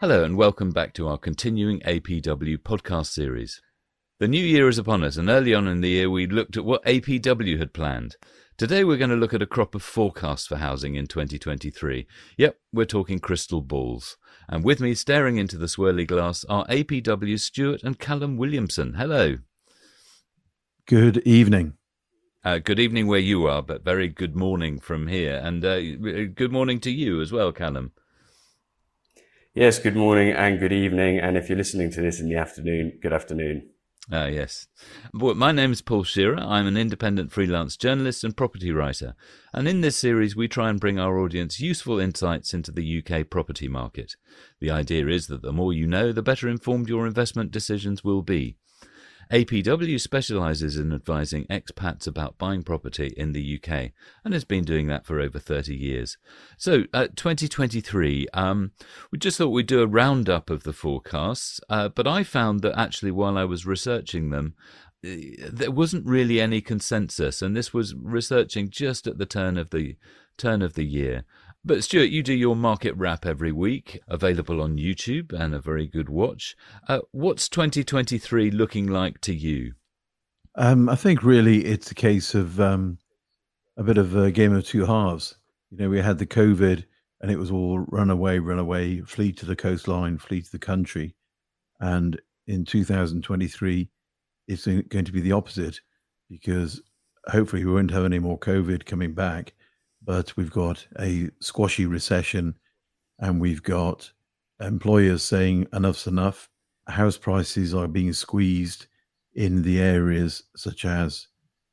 Hello and welcome back to our continuing APW podcast series. The new year is upon us, and early on in the year we looked at what APW had planned. Today we're going to look at a crop of forecasts for housing in 2023. Yep, we're talking crystal balls. And with me staring into the swirly glass are APW Stuart and Callum Williamson. Hello. Good evening. Good evening where you are, but very good morning from here. And good morning to you as well, Callum. Yes, good morning and good evening. And if you're listening to this in the afternoon, good afternoon. Yes. Well, my name's Paul Shearer. I'm an independent freelance journalist and property writer. And in this series, we try and bring our audience useful insights into the UK property market. The idea is that the more you know, the better informed your investment decisions will be. APW specialises in advising expats about buying property in the UK and has been doing that for over 30 years. So 2023, we just thought we'd do a roundup of the forecasts, but I found that actually while I was researching them, there wasn't really any consensus, and this was researching just at the turn of the year. But Stuart, you do your market wrap every week, available on YouTube and a very good watch. What's 2023 looking like to you? I think really it's a case of a bit of a game of two halves. You know, we had the COVID and it was all run away, flee to the coastline, flee to the country. And in 2023, it's going to be the opposite, because hopefully we won't have any more COVID coming back. But we've got a squashy recession, and we've got employers saying enough's enough. House prices are being squeezed in the areas such as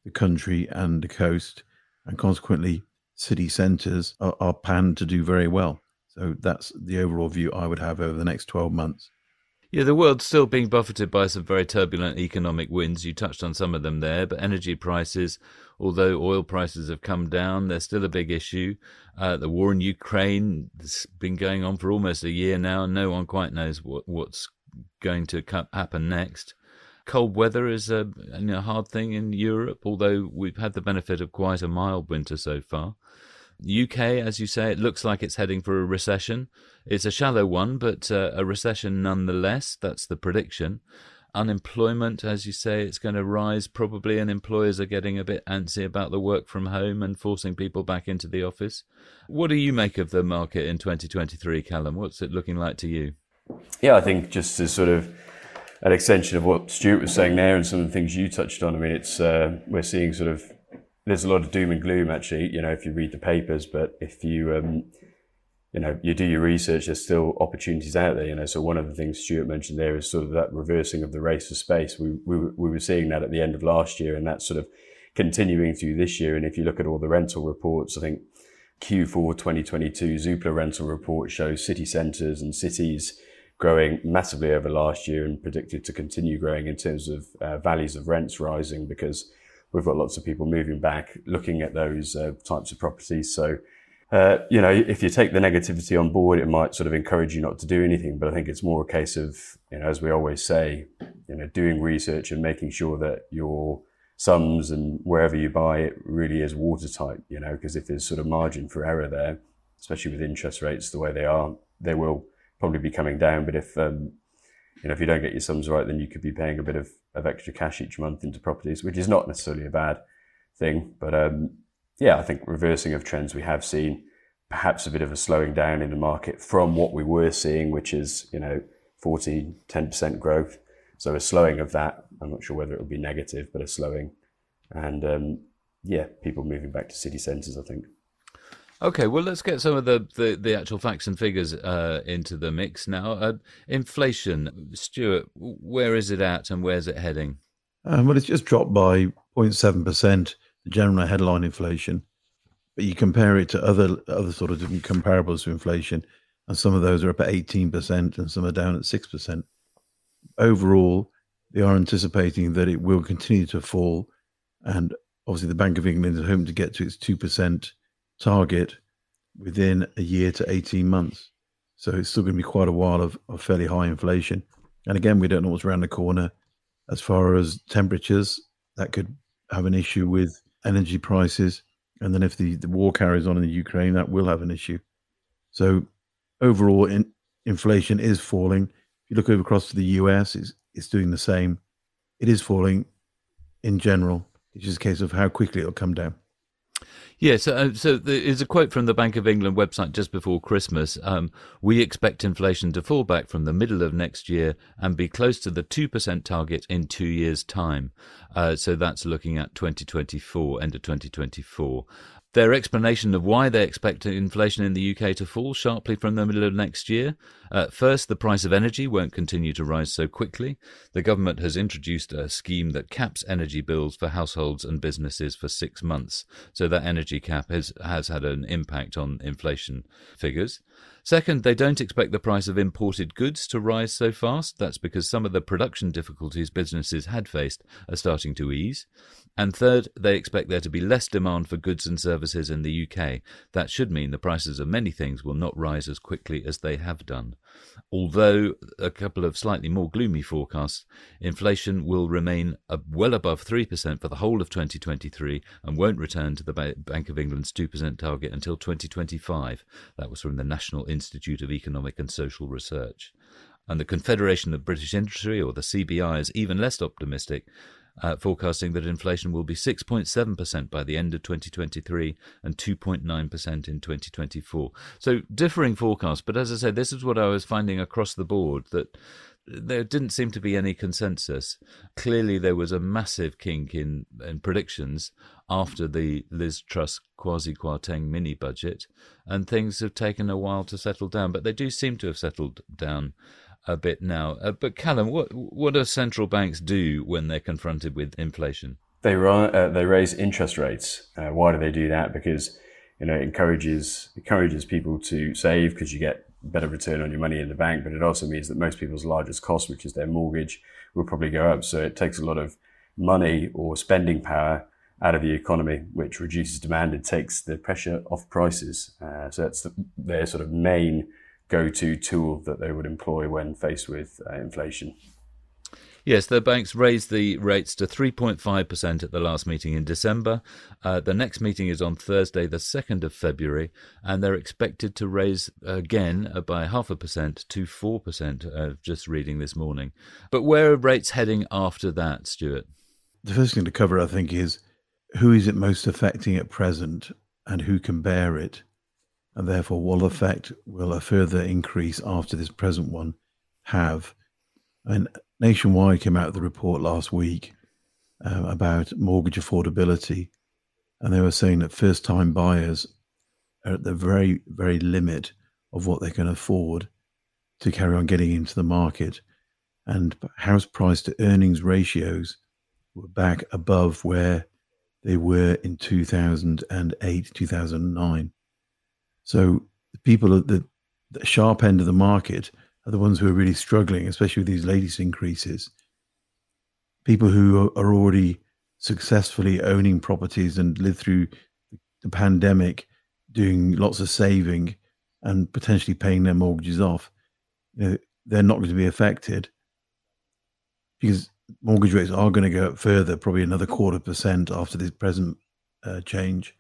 the country and the coast, and consequently city centres are panned to do very well. So that's the overall view I would have over the next 12 months. Yeah, the world's still being buffeted by some very turbulent economic winds. You touched on some of them there, but energy prices, although oil prices have come down, they're still a big issue. The war in Ukraine has been going on for almost a year now. No one quite knows what's going to happen next. Cold weather is a hard thing in Europe, although we've had the benefit of quite a mild winter so far. UK, as you say, it looks like it's heading for a recession. It's a shallow one, but a recession nonetheless. That's the prediction. Unemployment, as you say, it's going to rise probably, and employers are getting a bit antsy about the work from home and forcing people back into the office. What do you make of the market in 2023, Callum? What's it looking like to you? Yeah, I think just as sort of an extension of what Stuart was saying there and some of the things you touched on, I mean, it's we're seeing sort of there's a lot of doom and gloom, actually, you know, if you read the papers, but if you, you know, you do your research, there's still opportunities out there, you know. So one of the things Stuart mentioned there is sort of that reversing of the race for space. We were seeing that at the end of last year, and that's sort of continuing through this year. And if you look at all the rental reports, I think Q4 2022 Zoopla rental report shows city centres and cities growing massively over last year and predicted to continue growing in terms of values of rents rising, because we've got lots of people moving back, looking at those types of properties. So, you know, if you take the negativity on board, it might sort of encourage you not to do anything. But I think it's more a case of, you know, as we always say, you know, doing research and making sure that your sums and wherever you buy it really is watertight, you know, because if there's sort of margin for error there, especially with interest rates the way they are, they will probably be coming down. But if, you know, if you don't get your sums right, then you could be paying a bit of extra cash each month into properties, which is not necessarily a bad thing. But yeah, I think reversing of trends we have seen, perhaps a bit of a slowing down in the market from what we were seeing, which is, you know, 10% growth. So a slowing of that. I'm not sure whether it will be negative, but a slowing. And yeah, people moving back to city centres, I think. Okay, well, let's get some of the actual facts and figures into the mix now. Inflation, Stuart, where is it at and where's it heading? Well, it's just dropped by 0.7%, the general headline inflation. But you compare it to other sort of different comparables to inflation, and some of those are up at 18% and some are down at 6%. Overall, they are anticipating that it will continue to fall. And obviously the Bank of England is hoping to get to its 2% target within a year to 18 months. So it's still going to be quite a while of fairly high inflation. And again, we don't know what's around the corner. As far as temperatures, that could have an issue with energy prices. And then if the war carries on in the Ukraine, that will have an issue. So overall, inflation is falling. If you look over across to the US, it's doing the same. It is falling in general. It's just a case of how quickly it'll come down. Yeah, so there is a quote from the Bank of England website just before Christmas. We expect inflation to fall back from the middle of next year and be close to the 2% target in 2 years' time. So that's looking at 2024, end of 2024. Their explanation of why they expect inflation in the UK to fall sharply from the middle of next year. First, the price of energy won't continue to rise so quickly. The government has introduced a scheme that caps energy bills for households and businesses for 6 months. So that energy cap has had an impact on inflation figures. Second, they don't expect the price of imported goods to rise so fast. That's because some of the production difficulties businesses had faced are starting to ease. And third, they expect there to be less demand for goods and services in the UK. That should mean the prices of many things will not rise as quickly as they have done. Although a couple of slightly more gloomy forecasts, inflation will remain well above 3% for the whole of 2023 and won't return to the Bank of England's 2% target until 2025. That was from the National Institute of Economic and Social Research. And the Confederation of British Industry, or the CBI, is even less optimistic, forecasting that inflation will be 6.7% by the end of 2023 and 2.9% in 2024. So differing forecasts, but as I said, this is what I was finding across the board, that there didn't seem to be any consensus. Clearly there was a massive kink in predictions after the Liz Truss quasi-Kwarteng mini-budget, and things have taken a while to settle down, but they do seem to have settled down a bit now. But Callum, what do central banks do when they're confronted with inflation? They raise interest rates. Why do they do that? Because, you know, it encourages people to save because you get better return on your money in the bank, but it also means that most people's largest cost, which is their mortgage, will probably go up. So it takes a lot of money or spending power out of the economy, which reduces demand and takes the pressure off prices. So that's their sort of main go-to tool that they would employ when faced with inflation. Yes, the banks raised the rates to 3.5% at the last meeting in December. The next meeting is on Thursday, the 2nd of February, and they're expected to raise again by 0.5% to 4%, just reading this morning. But where are rates heading after that, Stuart? The first thing to cover, I think, is who is it most affecting at present and who can bear it, and therefore will a further increase after this present one have. And Nationwide came out with the report last week about mortgage affordability, and they were saying that first-time buyers are at the very, very limit of what they can afford to carry on getting into the market. And house price to earnings ratios were back above where they were in 2008, 2009. So the people at the sharp end of the market are the ones who are really struggling, especially with these latest increases. People who are already successfully owning properties and lived through the pandemic, doing lots of saving and potentially paying their mortgages off, you know, they're not going to be affected because mortgage rates are going to go up further, probably another 0.25% after this present change.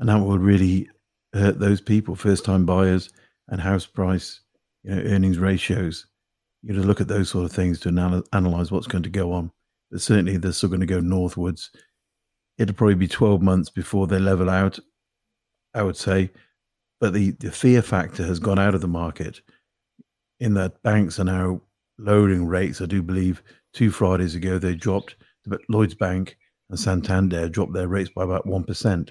And that will really hurt those people, first-time buyers and house price, you know, earnings ratios. You look at those sort of things to analyse what's going to go on. But certainly they're still going to go northwards. It'll probably be 12 months before they level out, I would say. But the fear factor has gone out of the market in that banks are now lowering rates. I do believe 2 Fridays ago they dropped, but Lloyds Bank and Santander dropped their rates by about 1%.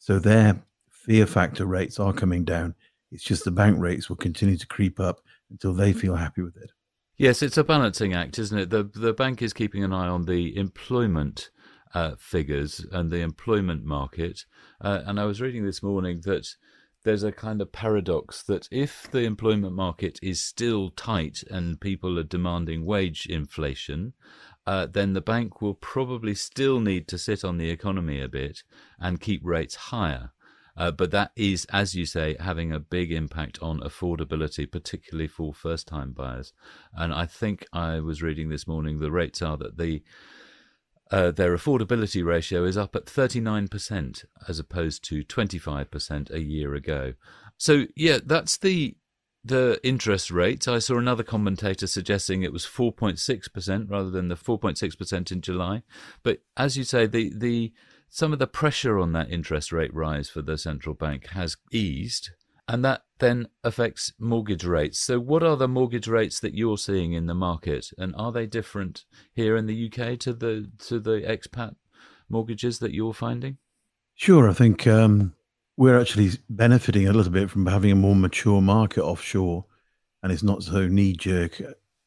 So they're fear factor rates are coming down. It's just the bank rates will continue to creep up until they feel happy with it. Yes, it's a balancing act, isn't it? The bank is keeping an eye on the employment figures and the employment market. And I was reading this morning that there's a kind of paradox that if the employment market is still tight and people are demanding wage inflation, then the bank will probably still need to sit on the economy a bit and keep rates higher. But that is, as you say, having a big impact on affordability, particularly for first-time buyers. And I think I was reading this morning the rates are that the their affordability ratio is up at 39% as opposed to 25% a year ago. So, yeah, that's the interest rate. I saw another commentator suggesting it was 4.6% rather than the 4.6% in July. But as you say, some of the pressure on that interest rate rise for the central bank has eased, and that then affects mortgage rates. So what are the mortgage rates that you're seeing in the market, and are they different here in the UK to the expat mortgages that you're finding? Sure, I think we're actually benefiting a little bit from having a more mature market offshore, and it's not so knee-jerk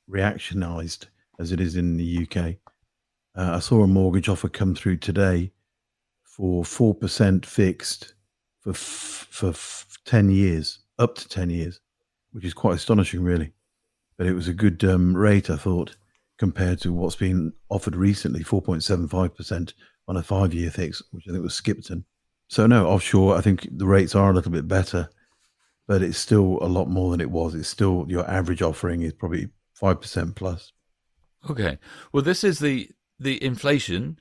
reactionised as it is in the UK. I saw a mortgage offer come through today for 4% fixed for 10 years, up to 10 years, which is quite astonishing, really. But it was a good rate, I thought, compared to what's been offered recently, 4.75% on a 5-year fix, which I think was Skipton. So no, offshore, I think the rates are a little bit better, but it's still a lot more than it was. It's still, your average offering is probably 5% plus. Okay. Well, this is the inflation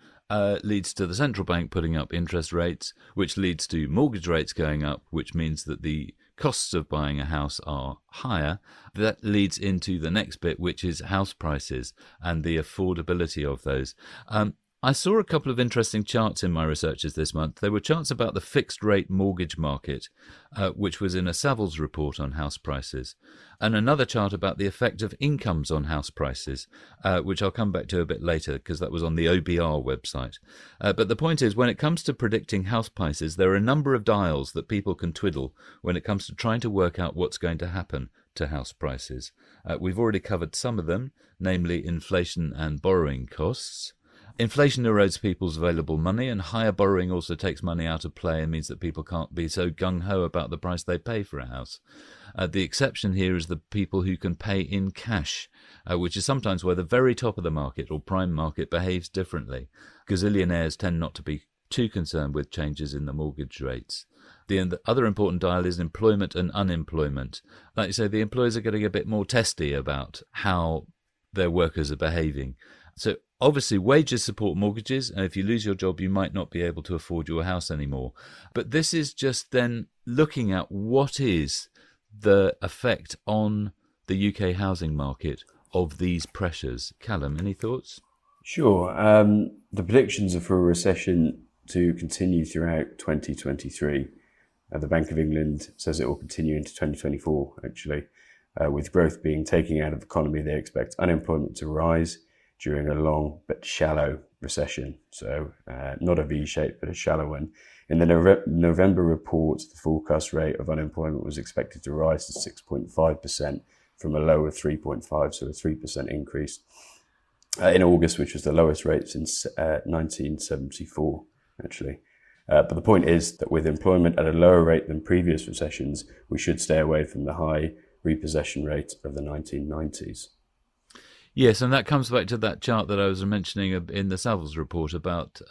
leads to the central bank putting up interest rates, which leads to mortgage rates going up, which means that the costs of buying a house are higher. That leads into the next bit, which is house prices and the affordability of those. I saw a couple of interesting charts in my researches this month. There were charts about the fixed-rate mortgage market, which was in a Savills report on house prices, and another chart about the effect of incomes on house prices, which I'll come back to a bit later because that was on the OBR website. But the point is, when it comes to predicting house prices, there are a number of dials that people can twiddle when it comes to trying to work out what's going to happen to house prices. We've already covered some of them, namely inflation and borrowing costs. Inflation erodes people's available money, and higher borrowing also takes money out of play and means that people can't be so gung-ho about the price they pay for a house. The exception here is the people who can pay in cash, which is sometimes where the very top of the market or prime market behaves differently. Gazillionaires tend not to be too concerned with changes in the mortgage rates. The other important dial is employment and unemployment. Like you say, the employers are getting a bit more testy about how their workers are behaving. So obviously, wages support mortgages, and if you lose your job, you might not be able to afford your house anymore. But this is just then looking at what is the effect on the UK housing market of these pressures. Callum, any thoughts? Sure. The predictions are for a recession to continue throughout 2023. The Bank of England says it will continue into 2024, actually, with growth being taken out of the economy. They expect unemployment to rise during a long but shallow recession. So not a V-shape, but a shallow one. In the November report, the forecast rate of unemployment was expected to rise to 6.5% from a low of 3.5%, so a 3% increase in August, which was the lowest rate since 1974, actually. But the point is that with employment at a lower rate than previous recessions, we should stay away from the high repossession rate of the 1990s. Yes, and that comes back to that chart that I was mentioning in the Savills report about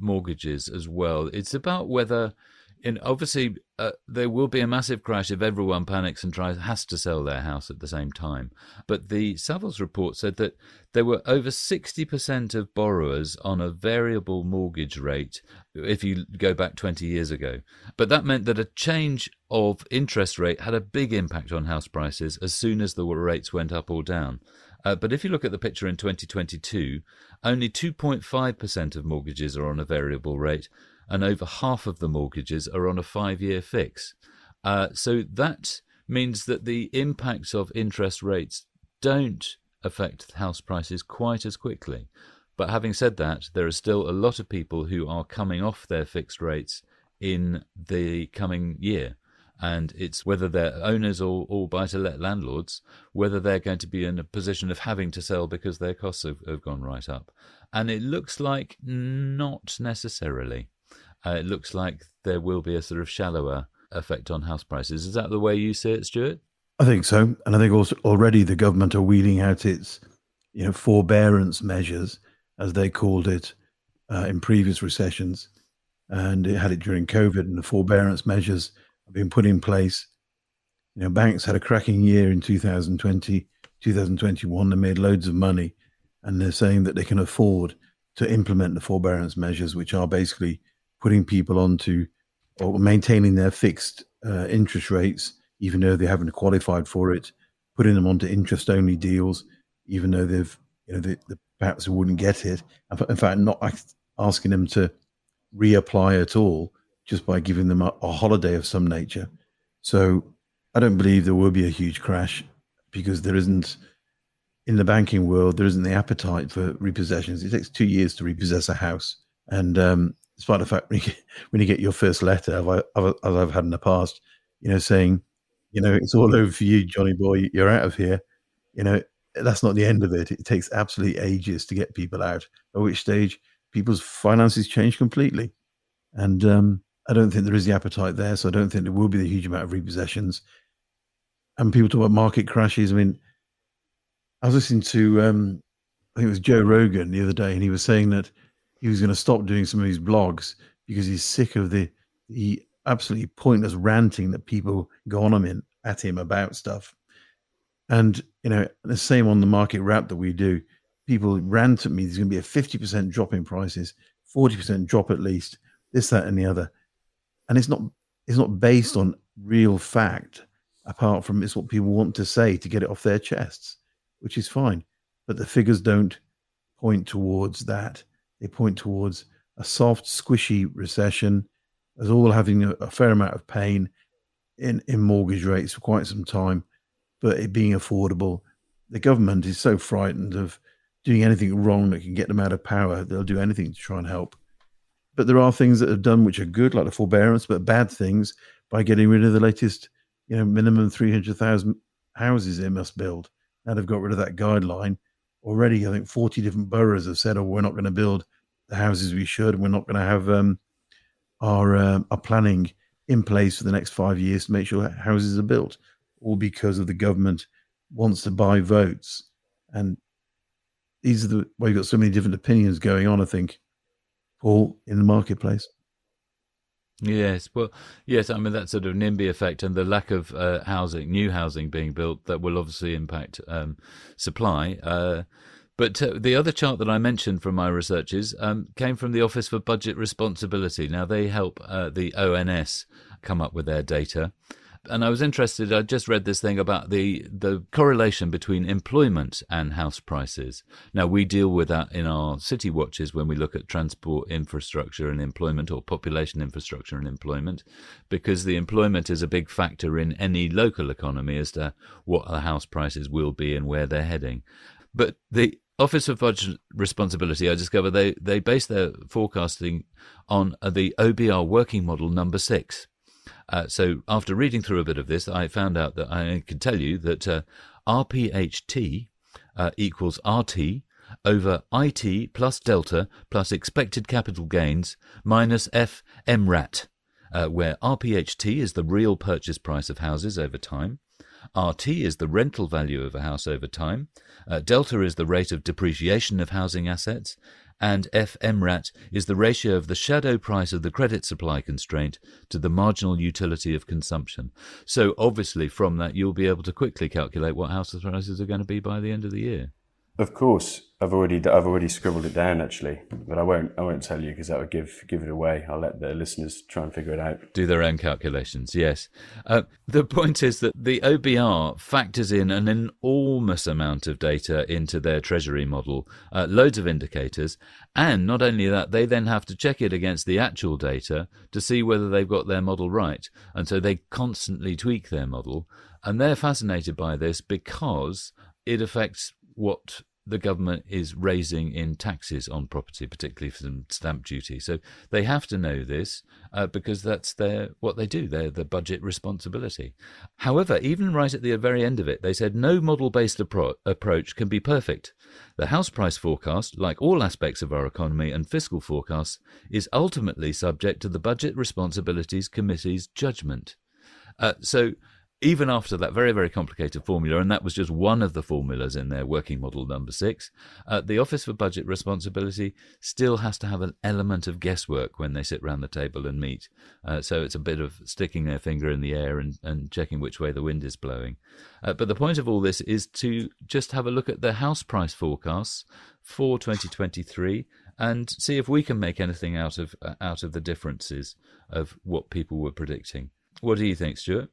mortgages as well. It's about whether, obviously, there will be a massive crash if everyone panics and has to sell their house at the same time. But the Savills report said that there were over 60% of borrowers on a variable mortgage rate if you go back 20 years ago. But that meant that a change of interest rate had a big impact on house prices as soon as the rates went up or down. But if you look at the picture in 2022, only 2.5% of mortgages are on a variable rate, and over half of the mortgages are on a 5-year fix. So that means that the impacts of interest rates don't affect house prices quite as quickly. But having said that, there are still a lot of people who are coming off their fixed rates in the coming year. And it's whether they're owners or buy-to-let landlords, whether they're going to be in a position of having to sell because their costs have gone right up. And it looks like not necessarily. It looks like there will be a sort of shallower effect on house prices. Is that the way you see it, Stuart? I think so. And I think also already the government are wheeling out its forbearance measures, as they called it, in previous recessions. And it had it during COVID, and the forbearance measures have been put in place. Banks had a cracking year in 2020, 2021. They made loads of money, and they're saying that they can afford to implement the forbearance measures, which are basically putting people onto or maintaining their fixed interest rates, even though they haven't qualified for it, putting them onto interest-only deals, even though they've, you know, they perhaps wouldn't get it. In fact, not asking them to reapply at all, just by giving them a holiday of some nature. So I don't believe there will be a huge crash, because there isn't, in the banking world, there isn't the appetite for repossessions. It takes 2 years to repossess a house. And despite the fact when you get your first letter, as I've had in the past, you know, saying, you know, it's all over for you, Johnny boy, you're out of here. You know, that's not the end of it. It takes absolutely ages to get people out, at which stage people's finances change completely. And I don't think there is the appetite there. So I don't think there will be the huge amount of repossessions. And people talk about market crashes. I mean, I was listening to, I think it was Joe Rogan the other day, and he was saying that he was going to stop doing some of his blogs because he's sick of the absolutely pointless ranting that people go on at him about stuff. And, you know, the same on the market route that we do. People rant at me, there's going to be a 50% drop in prices, 40% drop at least, this, that, and the other. And it's not based on real fact, apart from it's what people want to say to get it off their chests, which is fine. But the figures don't point towards that. They point towards a soft, squishy recession, as all having a fair amount of pain in mortgage rates for quite some time, but it being affordable. The government is so frightened of doing anything wrong that can get them out of power, they'll do anything to try and help. But there are things that are done which are good, like the forbearance, but bad things by getting rid of the latest, you know, minimum 300,000 houses they must build. Now they've got rid of that guideline. Already, I think 40 different boroughs have said, oh, we're not going to build the houses we should. We're not going to have our planning in place for the next 5 years to make sure houses are built, all because of the government wants to buy votes. And these are the way you've got so many different opinions going on, I think, all in the marketplace. Yes, well, yes, I mean, that sort of NIMBY effect and the lack of housing, new housing being built, that will obviously impact supply. But the other chart that I mentioned from my research is came from the Office for Budget Responsibility. Now, they help the ONS come up with their data. And I was interested, I just read this thing about the correlation between employment and house prices. Now, we deal with that in our City Watches when we look at transport infrastructure and employment, or population infrastructure and employment, because the employment is a big factor in any local economy as to what the house prices will be and where they're heading. But the Office of Budget Responsibility, I discovered they base their forecasting on the OBR working model number 6. So after reading through a bit of this, I found out that I could tell you that RPHT equals RT over IT plus delta plus expected capital gains minus FMRAT, where RPHT is the real purchase price of houses over time, RT is the rental value of a house over time, delta is the rate of depreciation of housing assets, and FMRAT is the ratio of the shadow price of the credit supply constraint to the marginal utility of consumption. So obviously from that you'll be able to quickly calculate what house prices are going to be by the end of the year. Of course, I've already scribbled it down actually, but I won't tell you because that would give it away. I'll let the listeners try and figure it out. Do their own calculations. Yes, the point is that the OBR factors in an enormous amount of data into their treasury model, loads of indicators, and not only that, they then have to check it against the actual data to see whether they've got their model right, and so they constantly tweak their model, and they're fascinated by this because it affects what the government is raising in taxes on property, particularly from stamp duty. So they have to know this because that's what they do. They're the budget responsibility. However, even right at the very end of it, they said no model-based approach can be perfect. The house price forecast, like all aspects of our economy and fiscal forecasts, is ultimately subject to the Budget Responsibilities Committee's judgment. So even after that very, very complicated formula, and that was just one of the formulas in their working model number 6, the Office for Budget Responsibility still has to have an element of guesswork when they sit round the table and meet. So it's a bit of sticking their finger in the air and checking which way the wind is blowing. But the point of all this is to just have a look at the house price forecasts for 2023 and see if we can make anything out of the differences of what people were predicting. What do you think, Stuart?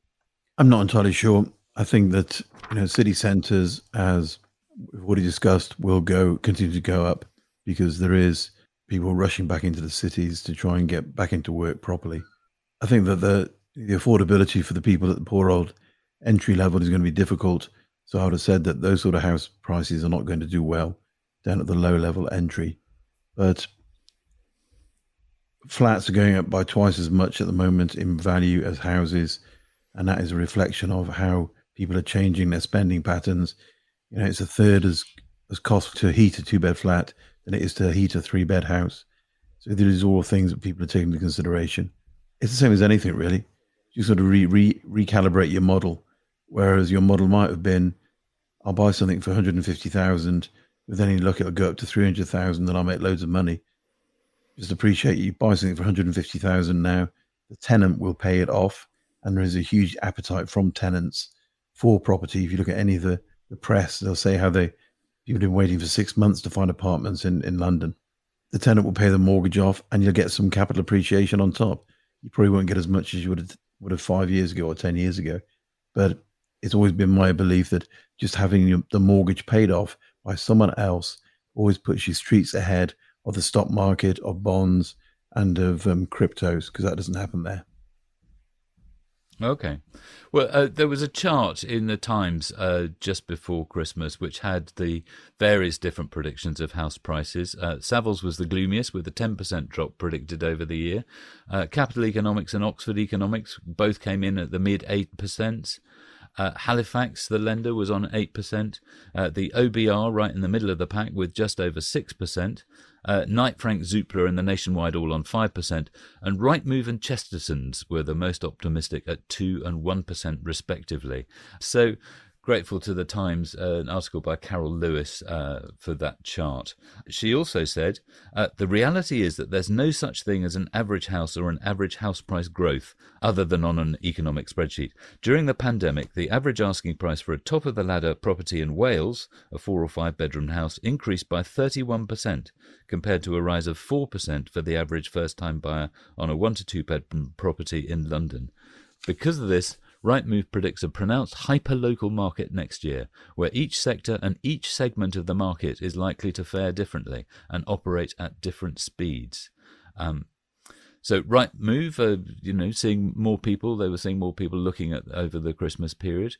I'm not entirely sure. I think that, you know, city centres, as we've already discussed, will continue to go up because there is people rushing back into the cities to try and get back into work properly. I think that the affordability for the people at the poor old entry level is going to be difficult. So I would have said that those sort of house prices are not going to do well down at the low level entry. But flats are going up by twice as much at the moment in value as houses. And that is a reflection of how people are changing their spending patterns. You know, it's a third as cost to heat a 2-bed flat than it is to heat a 3-bed house. So these are all things that people are taking into consideration. It's the same as anything, really. You sort of recalibrate your model, whereas your model might have been, I'll buy something for 150,000, with any luck it'll go up to 300,000 and I'll make loads of money. Just appreciate you buy something for 150,000 now, the tenant will pay it off, and there is a huge appetite from tenants for property. If you look at any of the press, they'll say how people have been waiting for 6 months to find apartments in London. The tenant will pay the mortgage off and you'll get some capital appreciation on top. You probably won't get as much as you would have 5 years ago or 10 years ago. But it's always been my belief that just having the mortgage paid off by someone else always puts you streets ahead of the stock market, of bonds and of cryptos, because that doesn't happen there. Okay. Well, there was a chart in the Times just before Christmas which had the various different predictions of house prices. Savills was the gloomiest, with a 10% drop predicted over the year. Capital Economics and Oxford Economics both came in at the mid 8%. Halifax, the lender, was on 8%. The OBR right in the middle of the pack with just over 6%. Knight Frank, Zoopla and the Nationwide all on 5%, and Rightmove and Chesterton's were the most optimistic at 2% and 1% respectively. So grateful to the Times, an article by Carol Lewis for that chart. She also said, the reality is that there's no such thing as an average house or an average house price growth other than on an economic spreadsheet. During the pandemic, the average asking price for a top-of-the-ladder property in Wales, a 4 or 5 bedroom house, increased by 31%, compared to a rise of 4% for the average first-time buyer on a 1 to 2 bedroom property in London. Because of this, Rightmove predicts a pronounced hyper-local market next year, where each sector and each segment of the market is likely to fare differently and operate at different speeds. So Rightmove, seeing more people, they were seeing more people looking at over the Christmas period,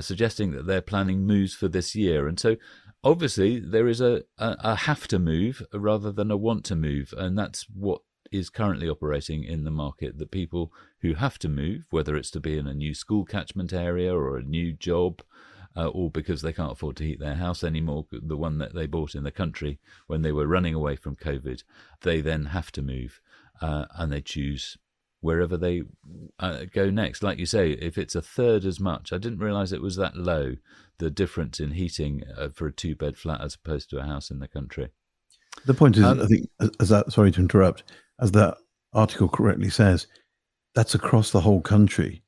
suggesting that they're planning moves for this year. And so obviously there is a have to move rather than a want to move, and that's what is currently operating in the market. The people who have to move, whether it's to be in a new school catchment area or a new job, or because they can't afford to heat their house anymore, the one that they bought in the country when they were running away from COVID, they then have to move and they choose wherever they go next. Like you say, if it's a third as much, I didn't realise it was that low, the difference in heating for a 2-bed flat as opposed to a house in the country. The point is, I think, sorry to interrupt, as that article correctly says, that's across the whole country.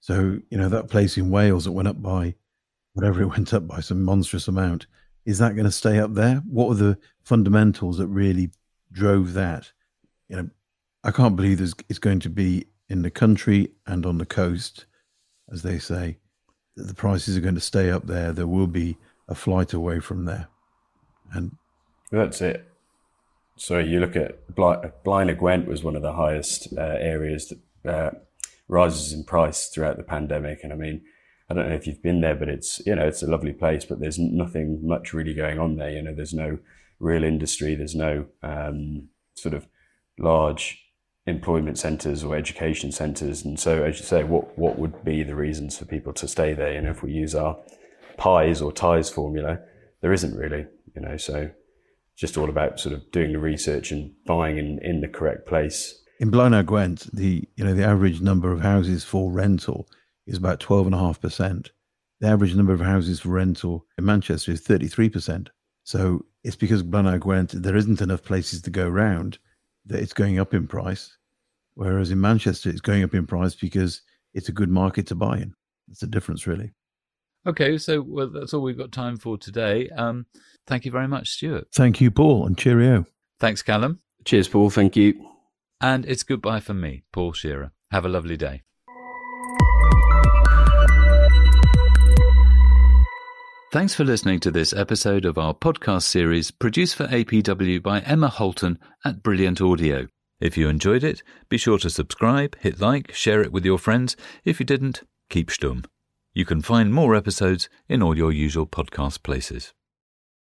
So, you know, that place in Wales that went up by whatever it went up by, some monstrous amount, is that going to stay up there? What were the fundamentals that really drove that? You know, I can't believe it's going to be in the country and on the coast, as they say, that the prices are going to stay up there. There will be a flight away from there. And that's it. So you look at Blaenau Gwent was one of the highest areas that rises in price throughout the pandemic. And I mean, I don't know if you've been there, but it's a lovely place, but there's nothing much really going on there. You know, there's no real industry. There's no sort of large employment centres or education centres. And so, as you say, what would be the reasons for people to stay there? You know, if we use our pies or ties formula, there isn't really, you know, so... just all about sort of doing the research and buying in the correct place. In Blaenau Gwent, the average number of houses for rental is about 12.5%. The average number of houses for rental in Manchester is 33%. So it's because Blaenau Gwent, there isn't enough places to go round that it's going up in price. Whereas in Manchester, it's going up in price because it's a good market to buy in. That's the difference, really. Okay, so well, that's all we've got time for today. Thank you very much, Stuart. Thank you, Paul, and cheerio. Thanks, Callum. Cheers, Paul. Thank you. And it's goodbye from me, Paul Shearer. Have a lovely day. Thanks for listening to this episode of our podcast series produced for APW by Emma Holton at Brilliant Audio. If you enjoyed it, be sure to subscribe, hit like, share it with your friends. If you didn't, keep stumm. You can find more episodes in all your usual podcast places.